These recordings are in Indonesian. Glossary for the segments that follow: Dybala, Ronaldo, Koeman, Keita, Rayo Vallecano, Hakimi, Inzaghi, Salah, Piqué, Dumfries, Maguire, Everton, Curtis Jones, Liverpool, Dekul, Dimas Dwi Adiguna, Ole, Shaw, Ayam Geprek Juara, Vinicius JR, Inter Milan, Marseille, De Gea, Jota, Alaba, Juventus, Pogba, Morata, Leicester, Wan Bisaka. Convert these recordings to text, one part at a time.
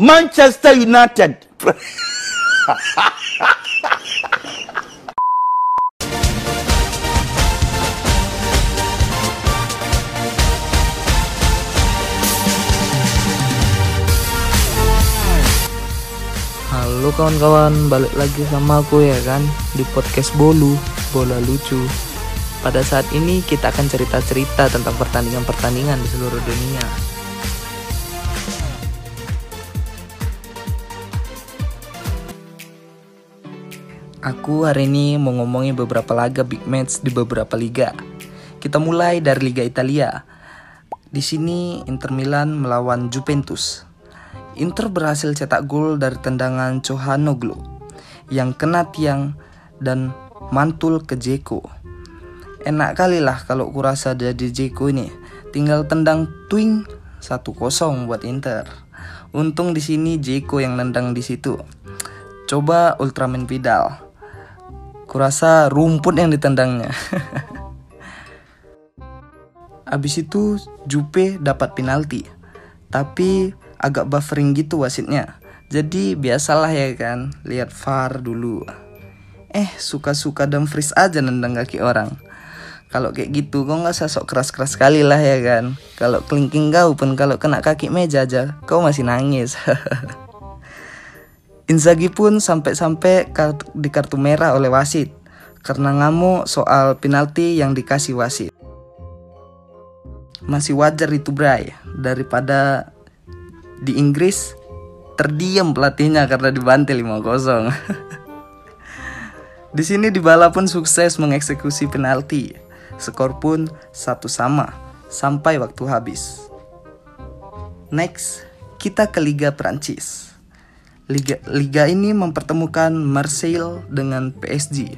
Manchester United. Halo kawan-kawan, balik lagi sama aku ya kan, di podcast Bolu, Bola Lucu. Pada saat ini kita akan cerita-cerita tentang pertandingan-pertandingan di seluruh dunia. Aku hari ini mau ngomongin beberapa laga big match di beberapa liga. Kita mulai dari Liga Italia. Di sini Inter Milan melawan Juventus. Inter berhasil cetak gol dari tendangan Çalhanoğlu yang kena tiang dan mantul ke Dzeko. Enak kali lah kalau kurasa jadi Dzeko ini. Tinggal tendang twing, 1-0 buat Inter. Untung di sini Dzeko yang nendang di situ. Coba Ultraman Vidal. Kurasa rumput yang ditendangnya. Abis itu Jupe dapat penalti, tapi agak buffering gitu wasitnya. Jadi biasalah ya kan, lihat VAR dulu. Suka-suka Dumfries aja nendang kaki orang. Kalau kayak gitu kau gak sosok keras-keras kali lah ya kan. Kalau kelingking kau pun kalau kena kaki meja aja kau masih nangis. Inzaghi pun sampai-sampai di kartu merah oleh wasit karena ngamuk soal penalti yang dikasih wasit. Masih wajar itu Bray, daripada di Inggris terdiam pelatihnya karena dibantai 5-0. Di sini Dybala pun sukses mengeksekusi penalti. Skor pun 1-1 sampai waktu habis. Next, kita ke Liga Prancis. Liga ini mempertemukan Marseille dengan PSG.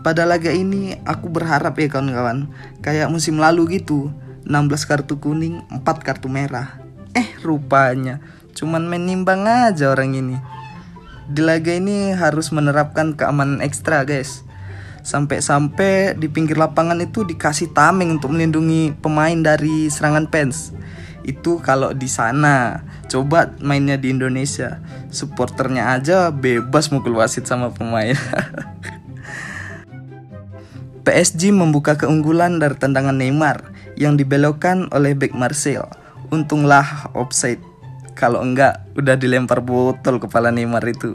Pada laga ini aku berharap ya kawan-kawan, kayak musim lalu gitu, 16 kartu kuning, 4 kartu merah. Rupanya cuman menimbang aja orang ini. Di laga ini harus menerapkan keamanan ekstra guys. Sampai-sampai di pinggir lapangan itu dikasih tameng untuk melindungi pemain dari serangan fans. Itu kalau di sana. Coba mainnya di Indonesia, supporternya aja bebas mukul wasit sama pemain. PSG membuka keunggulan dari tendangan Neymar yang dibelokkan oleh bek Marseille. Untunglah offside. Kalau enggak, udah dilempar botol kepala Neymar itu.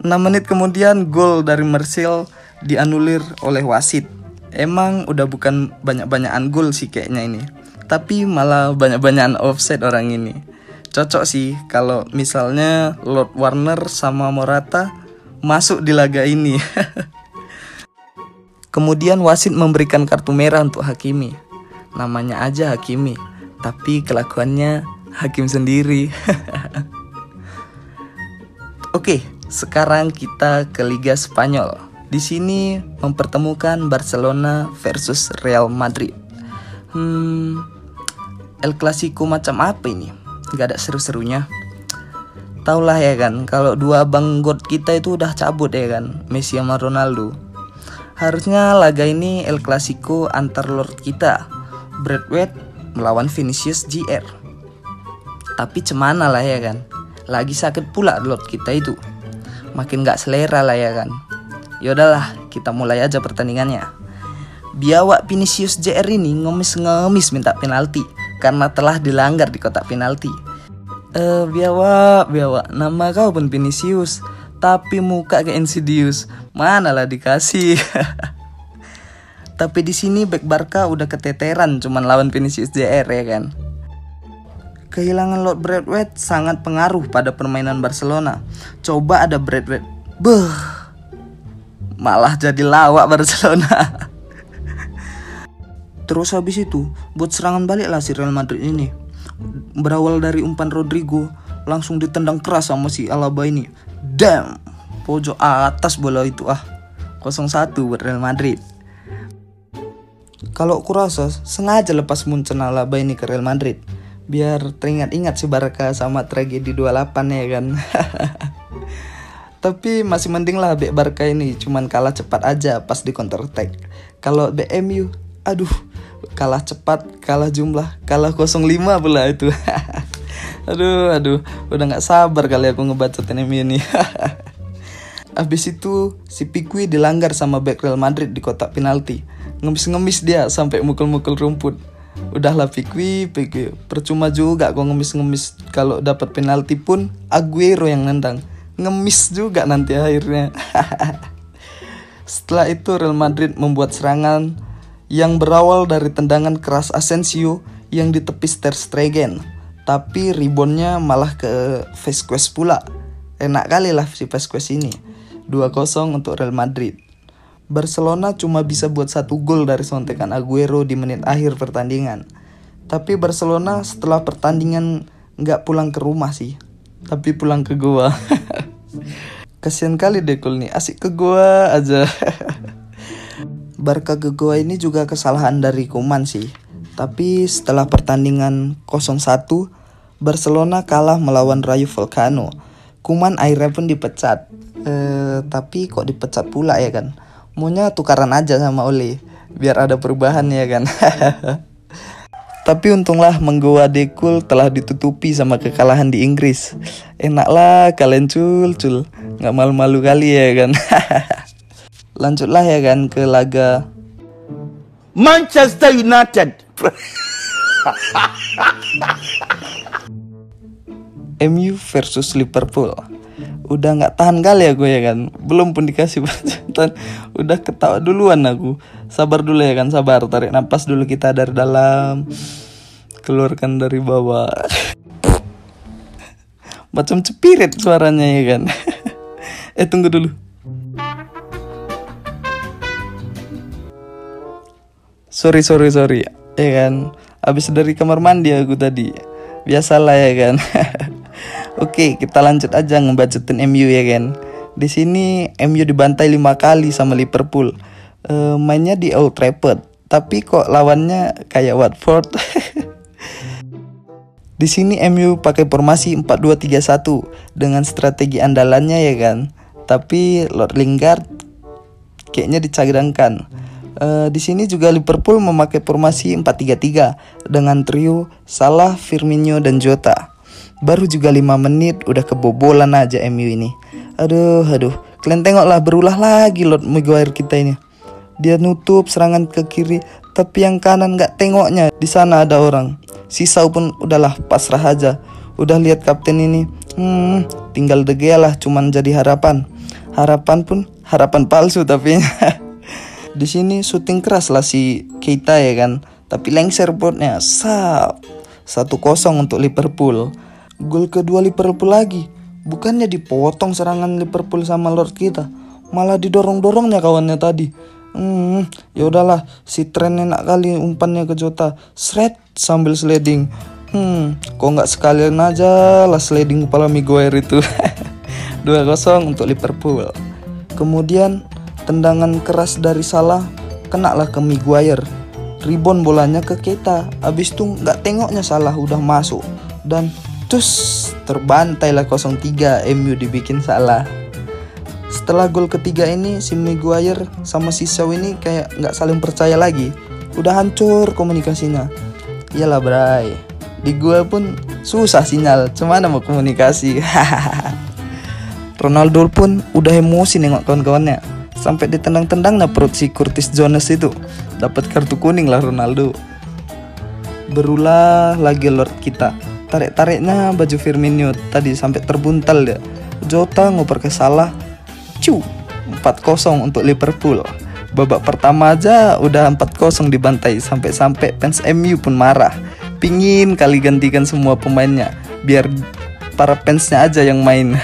6 menit kemudian gol dari Marseille dianulir oleh wasit. Emang udah bukan banyak-banyakan gol sih kayaknya ini, tapi malah banyak-banyakan offside orang ini. Cocok sih kalau misalnya Lord Warner sama Morata masuk di laga ini. Kemudian wasit memberikan kartu merah untuk Hakimi. Namanya aja Hakimi, tapi kelakuannya hakim sendiri. Oke, sekarang kita ke Liga Spanyol. Di sini mempertemukan Barcelona versus Real Madrid. El Clasico macam apa ini? Gak ada seru-serunya. Taulah ya kan, kalau dua abang god kita itu udah cabut ya kan, Messi sama Ronaldo. Harusnya laga ini El Clasico antar lord kita, Bradwet melawan Vinicius JR. Tapi cemana lah ya kan, lagi sakit pula lord kita itu. Makin gak selera lah ya kan. Yaudahlah, kita mulai aja pertandingannya. Biawak Vinicius JR ini ngemis-ngemis minta penalti karena telah dilanggar di kotak penalti. Biawak, nama kau pun Vinicius, tapi muka kayak Insidious. Manalah dikasih. Tapi di sini bek Barca udah keteteran cuman lawan Vinicius JR ya kan. Kehilangan Lord Bradwet sangat pengaruh pada permainan Barcelona. Coba ada Bradwet, malah jadi lawak Barcelona. Terus habis itu buat serangan balik lah si Real Madrid ini. Berawal dari umpan Rodrigo, langsung ditendang keras sama si Alaba ini. Damn, pojok atas bola itu 0-1 buat Real Madrid. Kalau kurasa sengaja lepas Munchen Alaba ini ke Real Madrid biar teringat-ingat si Barca sama tragedi 28 ya kan. Tapi masih mending lah bek Barca ini cuman kalah cepat aja pas di counter attack. Kalau BMU, aduh kalah cepat, kalah jumlah, kalah 0-5 pula itu. aduh, udah nggak sabar kali aku ngebacotin MU ini. Abis itu si Piqué dilanggar sama bek Real Madrid di kotak penalti. Ngemis-ngemis dia sampai mukul-mukul rumput. Udahlah Piqué, percuma juga kok ngemis-ngemis, kalau dapat penalti pun Agüero yang nendang. Ngemis juga nanti akhirnya. Setelah itu Real Madrid membuat serangan yang berawal dari tendangan keras Asensio yang ditepis Ter Stegen. Tapi reboundnya malah ke Vasquez pula. Enak kali lah si Vasquez ini. 2-0 untuk Real Madrid. Barcelona cuma bisa buat 1 gol dari sontekan Agüero di menit akhir pertandingan. Tapi Barcelona setelah pertandingan nggak pulang ke rumah sih, tapi pulang ke goa. Kasian kali Dekul nih, asik ke goa aja. Barca ke goa ini juga kesalahan dari Koeman sih. Tapi setelah pertandingan 0-1, Barcelona kalah melawan Rayo Vallecano. Koeman akhirnya pun dipecat. Tapi kok dipecat pula ya kan? Maunya tukaran aja sama Ole, biar ada perubahan ya kan. Tapi untunglah menggoda Dekul telah ditutupi sama kekalahan di Inggris. Enaklah kalian cul-cul, nggak malu-malu kali ya kan. Lanjutlah ya kan ke laga Manchester United. MU versus Liverpool. Udah gak tahan kali ya gue ya kan. Belum pun dikasih pencatan udah ketawa duluan aku. Sabar dulu ya kan, sabar. Tarik nafas dulu kita dari dalam, keluarkan dari bawah. Macam cepirit suaranya ya kan. Tunggu dulu. Sorry ya kan. Abis dari kamar mandi aku tadi. Biasalah ya kan. Oke, kita lanjut aja ngebacotin MU ya kan. Di sini MU dibantai 5 kali sama Liverpool. Mainnya di Old Trafford, tapi kok lawannya kayak Watford. Di sini MU pakai formasi 4-2-3-1 dengan strategi andalannya ya kan. Tapi Lord Lingard kayaknya dicadangkan. Di sini juga Liverpool memakai formasi 4-3-3 dengan trio Salah, Firmino dan Jota. Baru juga 5 menit udah kebobolan aja MU ini. Aduh. Kalian tengoklah, berulah lagi Lord Maguire kita ini. Dia nutup serangan ke kiri, tapi yang kanan gak tengoknya. Di sana ada orang. Sisa pun udahlah pasrah aja. Udah lihat kapten ini. Tinggal De Gea lah, cuman jadi harapan. Harapan pun harapan palsu tapi. Di sini syuting keras lah si Keita ya kan. Tapi lengser boardnya. 1-0 untuk Liverpool. Gol kedua Liverpool lagi. Bukannya dipotong serangan Liverpool sama Lord kita, malah didorong-dorongnya kawannya tadi. Ya udahlah, si tren enak kali umpannya ke Jota. Sret sambil sliding. Kok nggak sekalian aja lah sliding kepala Maguire itu. 2-0 untuk Liverpool. Kemudian tendangan keras dari Salah kena lah ke Maguire. Rebound bolanya ke Keita. Abis itu nggak tengoknya Salah udah masuk dan terus terbantailah 0-3, MU dibikin salah. Setelah gol ketiga ini, si Maguire sama si Shaw ini kayak nggak saling percaya lagi. Udah hancur komunikasinya. Iyalah bray, di gua pun susah sinyal, cuman mau komunikasi. Ronaldo pun udah emosi nengok kawan-kawannya, sampai ditendang-tendang nah perut si Curtis Jones itu. Dapat kartu kuning lah Ronaldo. Berulah lagi Lord kita. Tarik-tariknya baju Firmino tadi sampai terbuntal dia. Jota ngoper ke Salah. 4-0 untuk Liverpool. Babak pertama aja udah 4-0 dibantai. Sampai-sampai fans MU pun marah. Pingin kali gantikan semua pemainnya, biar para fansnya aja yang main.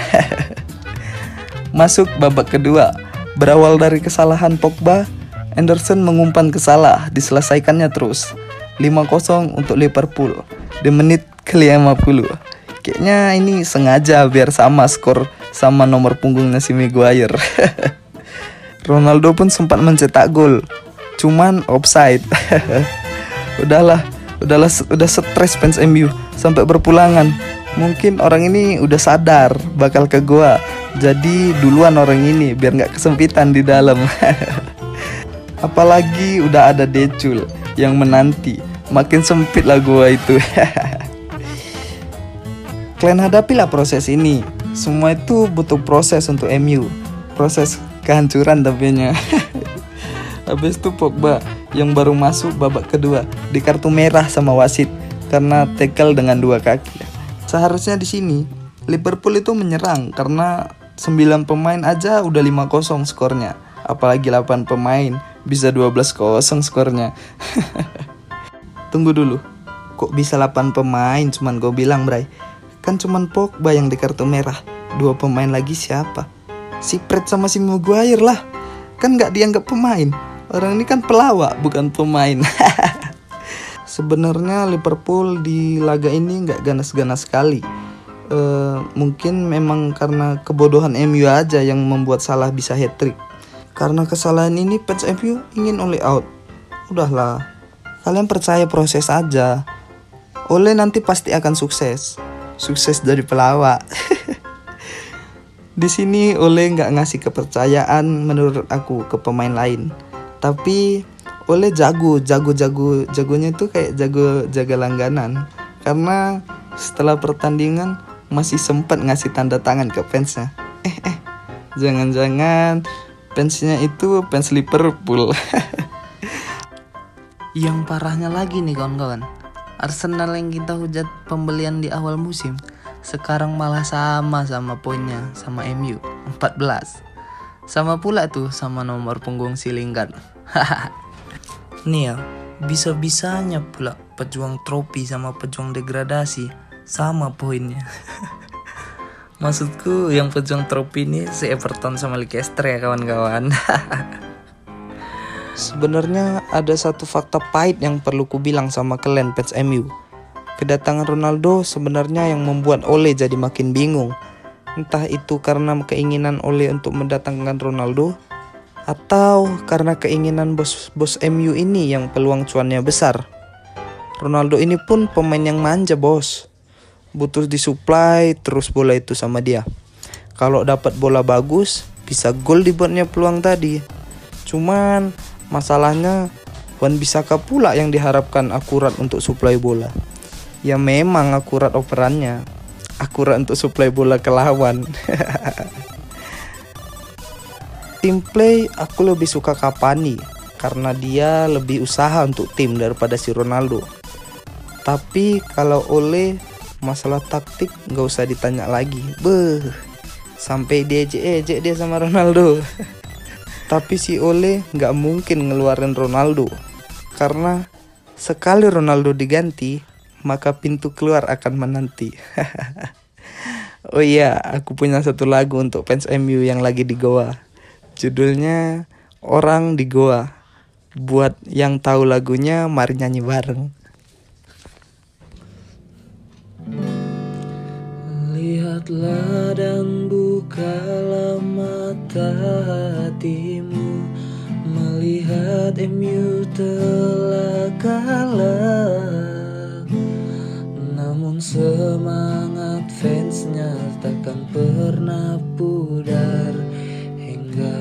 Masuk babak kedua. Berawal dari kesalahan Pogba, Henderson mengumpan ke Salah. Diselesaikannya terus. 5-0 untuk Liverpool. Di menit ke-50. Kayaknya ini sengaja biar sama skor sama nomor punggungnya si Maguire. Ronaldo pun sempat mencetak gol, cuman offside. Udahlah, udah stres fans MU sampai berpulangan. Mungkin orang ini udah sadar bakal ke goa, jadi duluan orang ini biar nggak kesempitan di dalam. Apalagi udah ada Dekul yang menanti. Makin sempit lah gua itu. Kalian hadapilah proses ini. Semua itu butuh proses untuk MU. Proses kehancuran tapinya. Habis itu Pogba yang baru masuk babak kedua di kartu merah sama wasit karena tackle dengan dua kaki. Seharusnya di sini Liverpool itu menyerang karena 9 pemain aja udah 5-0 skornya. Apalagi 8 pemain bisa 12-0 skornya. Tunggu dulu. Kok bisa 8 pemain? Cuman gue bilang, Bray. Kan cuman Pogba yang di kartu merah. 2 pemain lagi siapa? Si Fred sama si Maguire lah. Kan gak dianggap pemain. Orang ini kan pelawak, bukan pemain. Sebenarnya Liverpool di laga ini gak ganas-ganas sekali. Mungkin memang karena kebodohan MU aja yang membuat Salah bisa hat-trick. Karena kesalahan ini fans MU ingin Ole out. Udahlah, kalian percaya proses aja. Ole nanti pasti akan sukses. Sukses dari pelawak. Di sini Ole nggak ngasih kepercayaan menurut aku ke pemain lain. Tapi Ole jagonya tuh kayak jago jaga langganan. Karena setelah pertandingan masih sempat ngasih tanda tangan ke fansnya. Jangan-jangan fansnya itu fans Liverpool. Yang parahnya lagi nih kawan-kawan, Arsenal yang kita hujat pembelian di awal musim sekarang malah sama poinnya sama MU 14. Sama pula tuh sama nomor punggung si Lingard. Nih ya, bisa-bisanya pula pejuang trofi sama pejuang degradasi sama poinnya. Maksudku yang pejuang trofi ini si Everton sama Leicester ya kawan-kawan. Sebenarnya ada satu fakta pahit yang perlu ku bilang sama kalian fans MU. Kedatangan Ronaldo sebenarnya yang membuat Ole jadi makin bingung. Entah itu karena keinginan Ole untuk mendatangkan Ronaldo atau karena keinginan bos MU ini yang peluang cuannya besar. Ronaldo ini pun pemain yang manja, bos. Butuh disuplai terus bola itu sama dia. Kalau dapat bola bagus, bisa gol dibuatnya peluang tadi. Cuman masalahnya Wan Bisaka pula yang diharapkan akurat untuk suplai bola. Ya memang akurat operannya, akurat untuk suplai bola ke lawan. Tim play aku lebih suka Cavani karena dia lebih usaha untuk tim daripada si Ronaldo. Tapi kalau Ole masalah taktik nggak usah ditanya lagi. Beuh, sampai diejek-ejek dia sama Ronaldo. Tapi si Ole nggak mungkin ngeluarin Ronaldo karena sekali Ronaldo diganti, maka pintu keluar akan menanti. Oh iya, aku punya satu lagu untuk fans MU yang lagi di Goa. Judulnya Orang di Goa. Buat yang tahu lagunya, mari nyanyi bareng. Lihatlah dan bukalah mata hatimu, melihat MU telah kalah. Namun semangat fansnya takkan pernah pudar hingga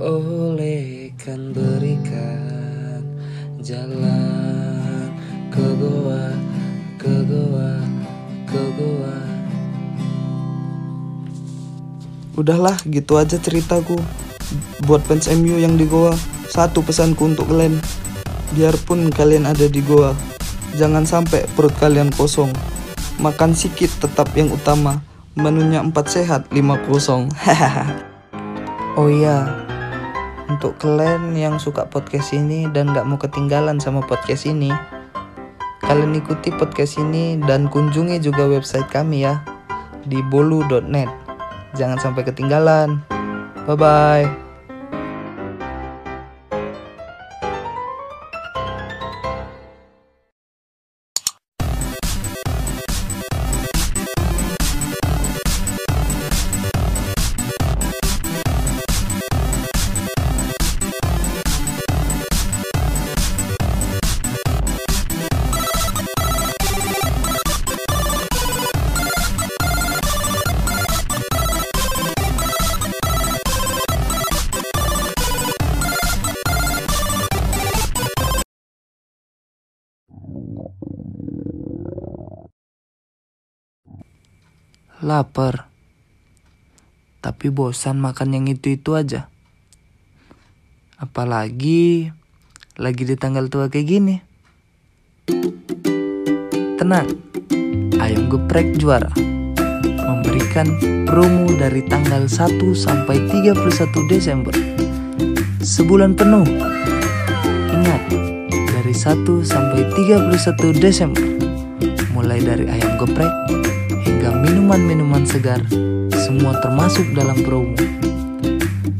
Ole kan berikan jalan ke Goa, ke Goa, ke Goa. Udahlah, gitu aja ceritaku. Buat fans MU yang di Goa, satu pesanku untuk kalian, biarpun kalian ada di Goa, jangan sampai perut kalian kosong. Makan sikit tetap yang utama. Menunya 4 sehat 5 kosong. Oh iya, untuk kalian yang suka podcast ini dan gak mau ketinggalan sama podcast ini, kalian ikuti podcast ini dan kunjungi juga website kami ya, di bolu.net. Jangan sampai ketinggalan. Bye-bye. lapar, tapi bosan makan yang itu-itu aja. Apalagi lagi di tanggal tua kayak gini. Tenang, Ayam Geprek Juara memberikan promo dari tanggal 1 sampai 31 Desember. Sebulan penuh. Ingat, dari 1 sampai 31 Desember. Mulai dari ayam geprek hingga minuman-minuman segar, semua termasuk dalam promo.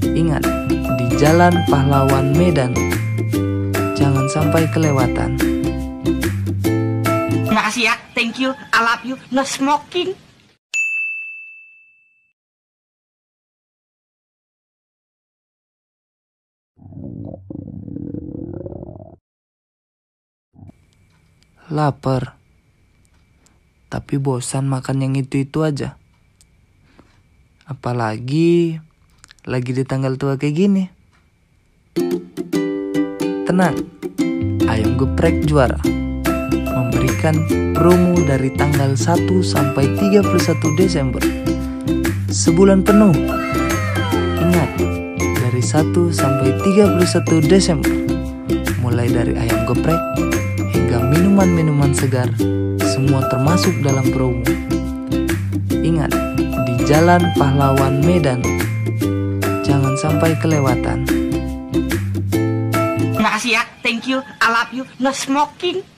Ingat, di Jalan Pahlawan Medan. Jangan sampai kelewatan. Makasih ya, thank you, I love you, no smoking. Lapar, tapi bosan makan yang itu-itu aja. Apalagi lagi di tanggal tua kayak gini. Tenang, Ayam Geprek Juara memberikan promo dari tanggal 1 sampai 31 Desember. Sebulan penuh. Ingat, dari 1 sampai 31 Desember. Mulai dari ayam geprek hingga minuman-minuman segar, semua termasuk dalam promo. Ingat, di Jalan Pahlawan Medan. Jangan sampai kelewatan. Makasih ya, thank you, I love you, no smoking.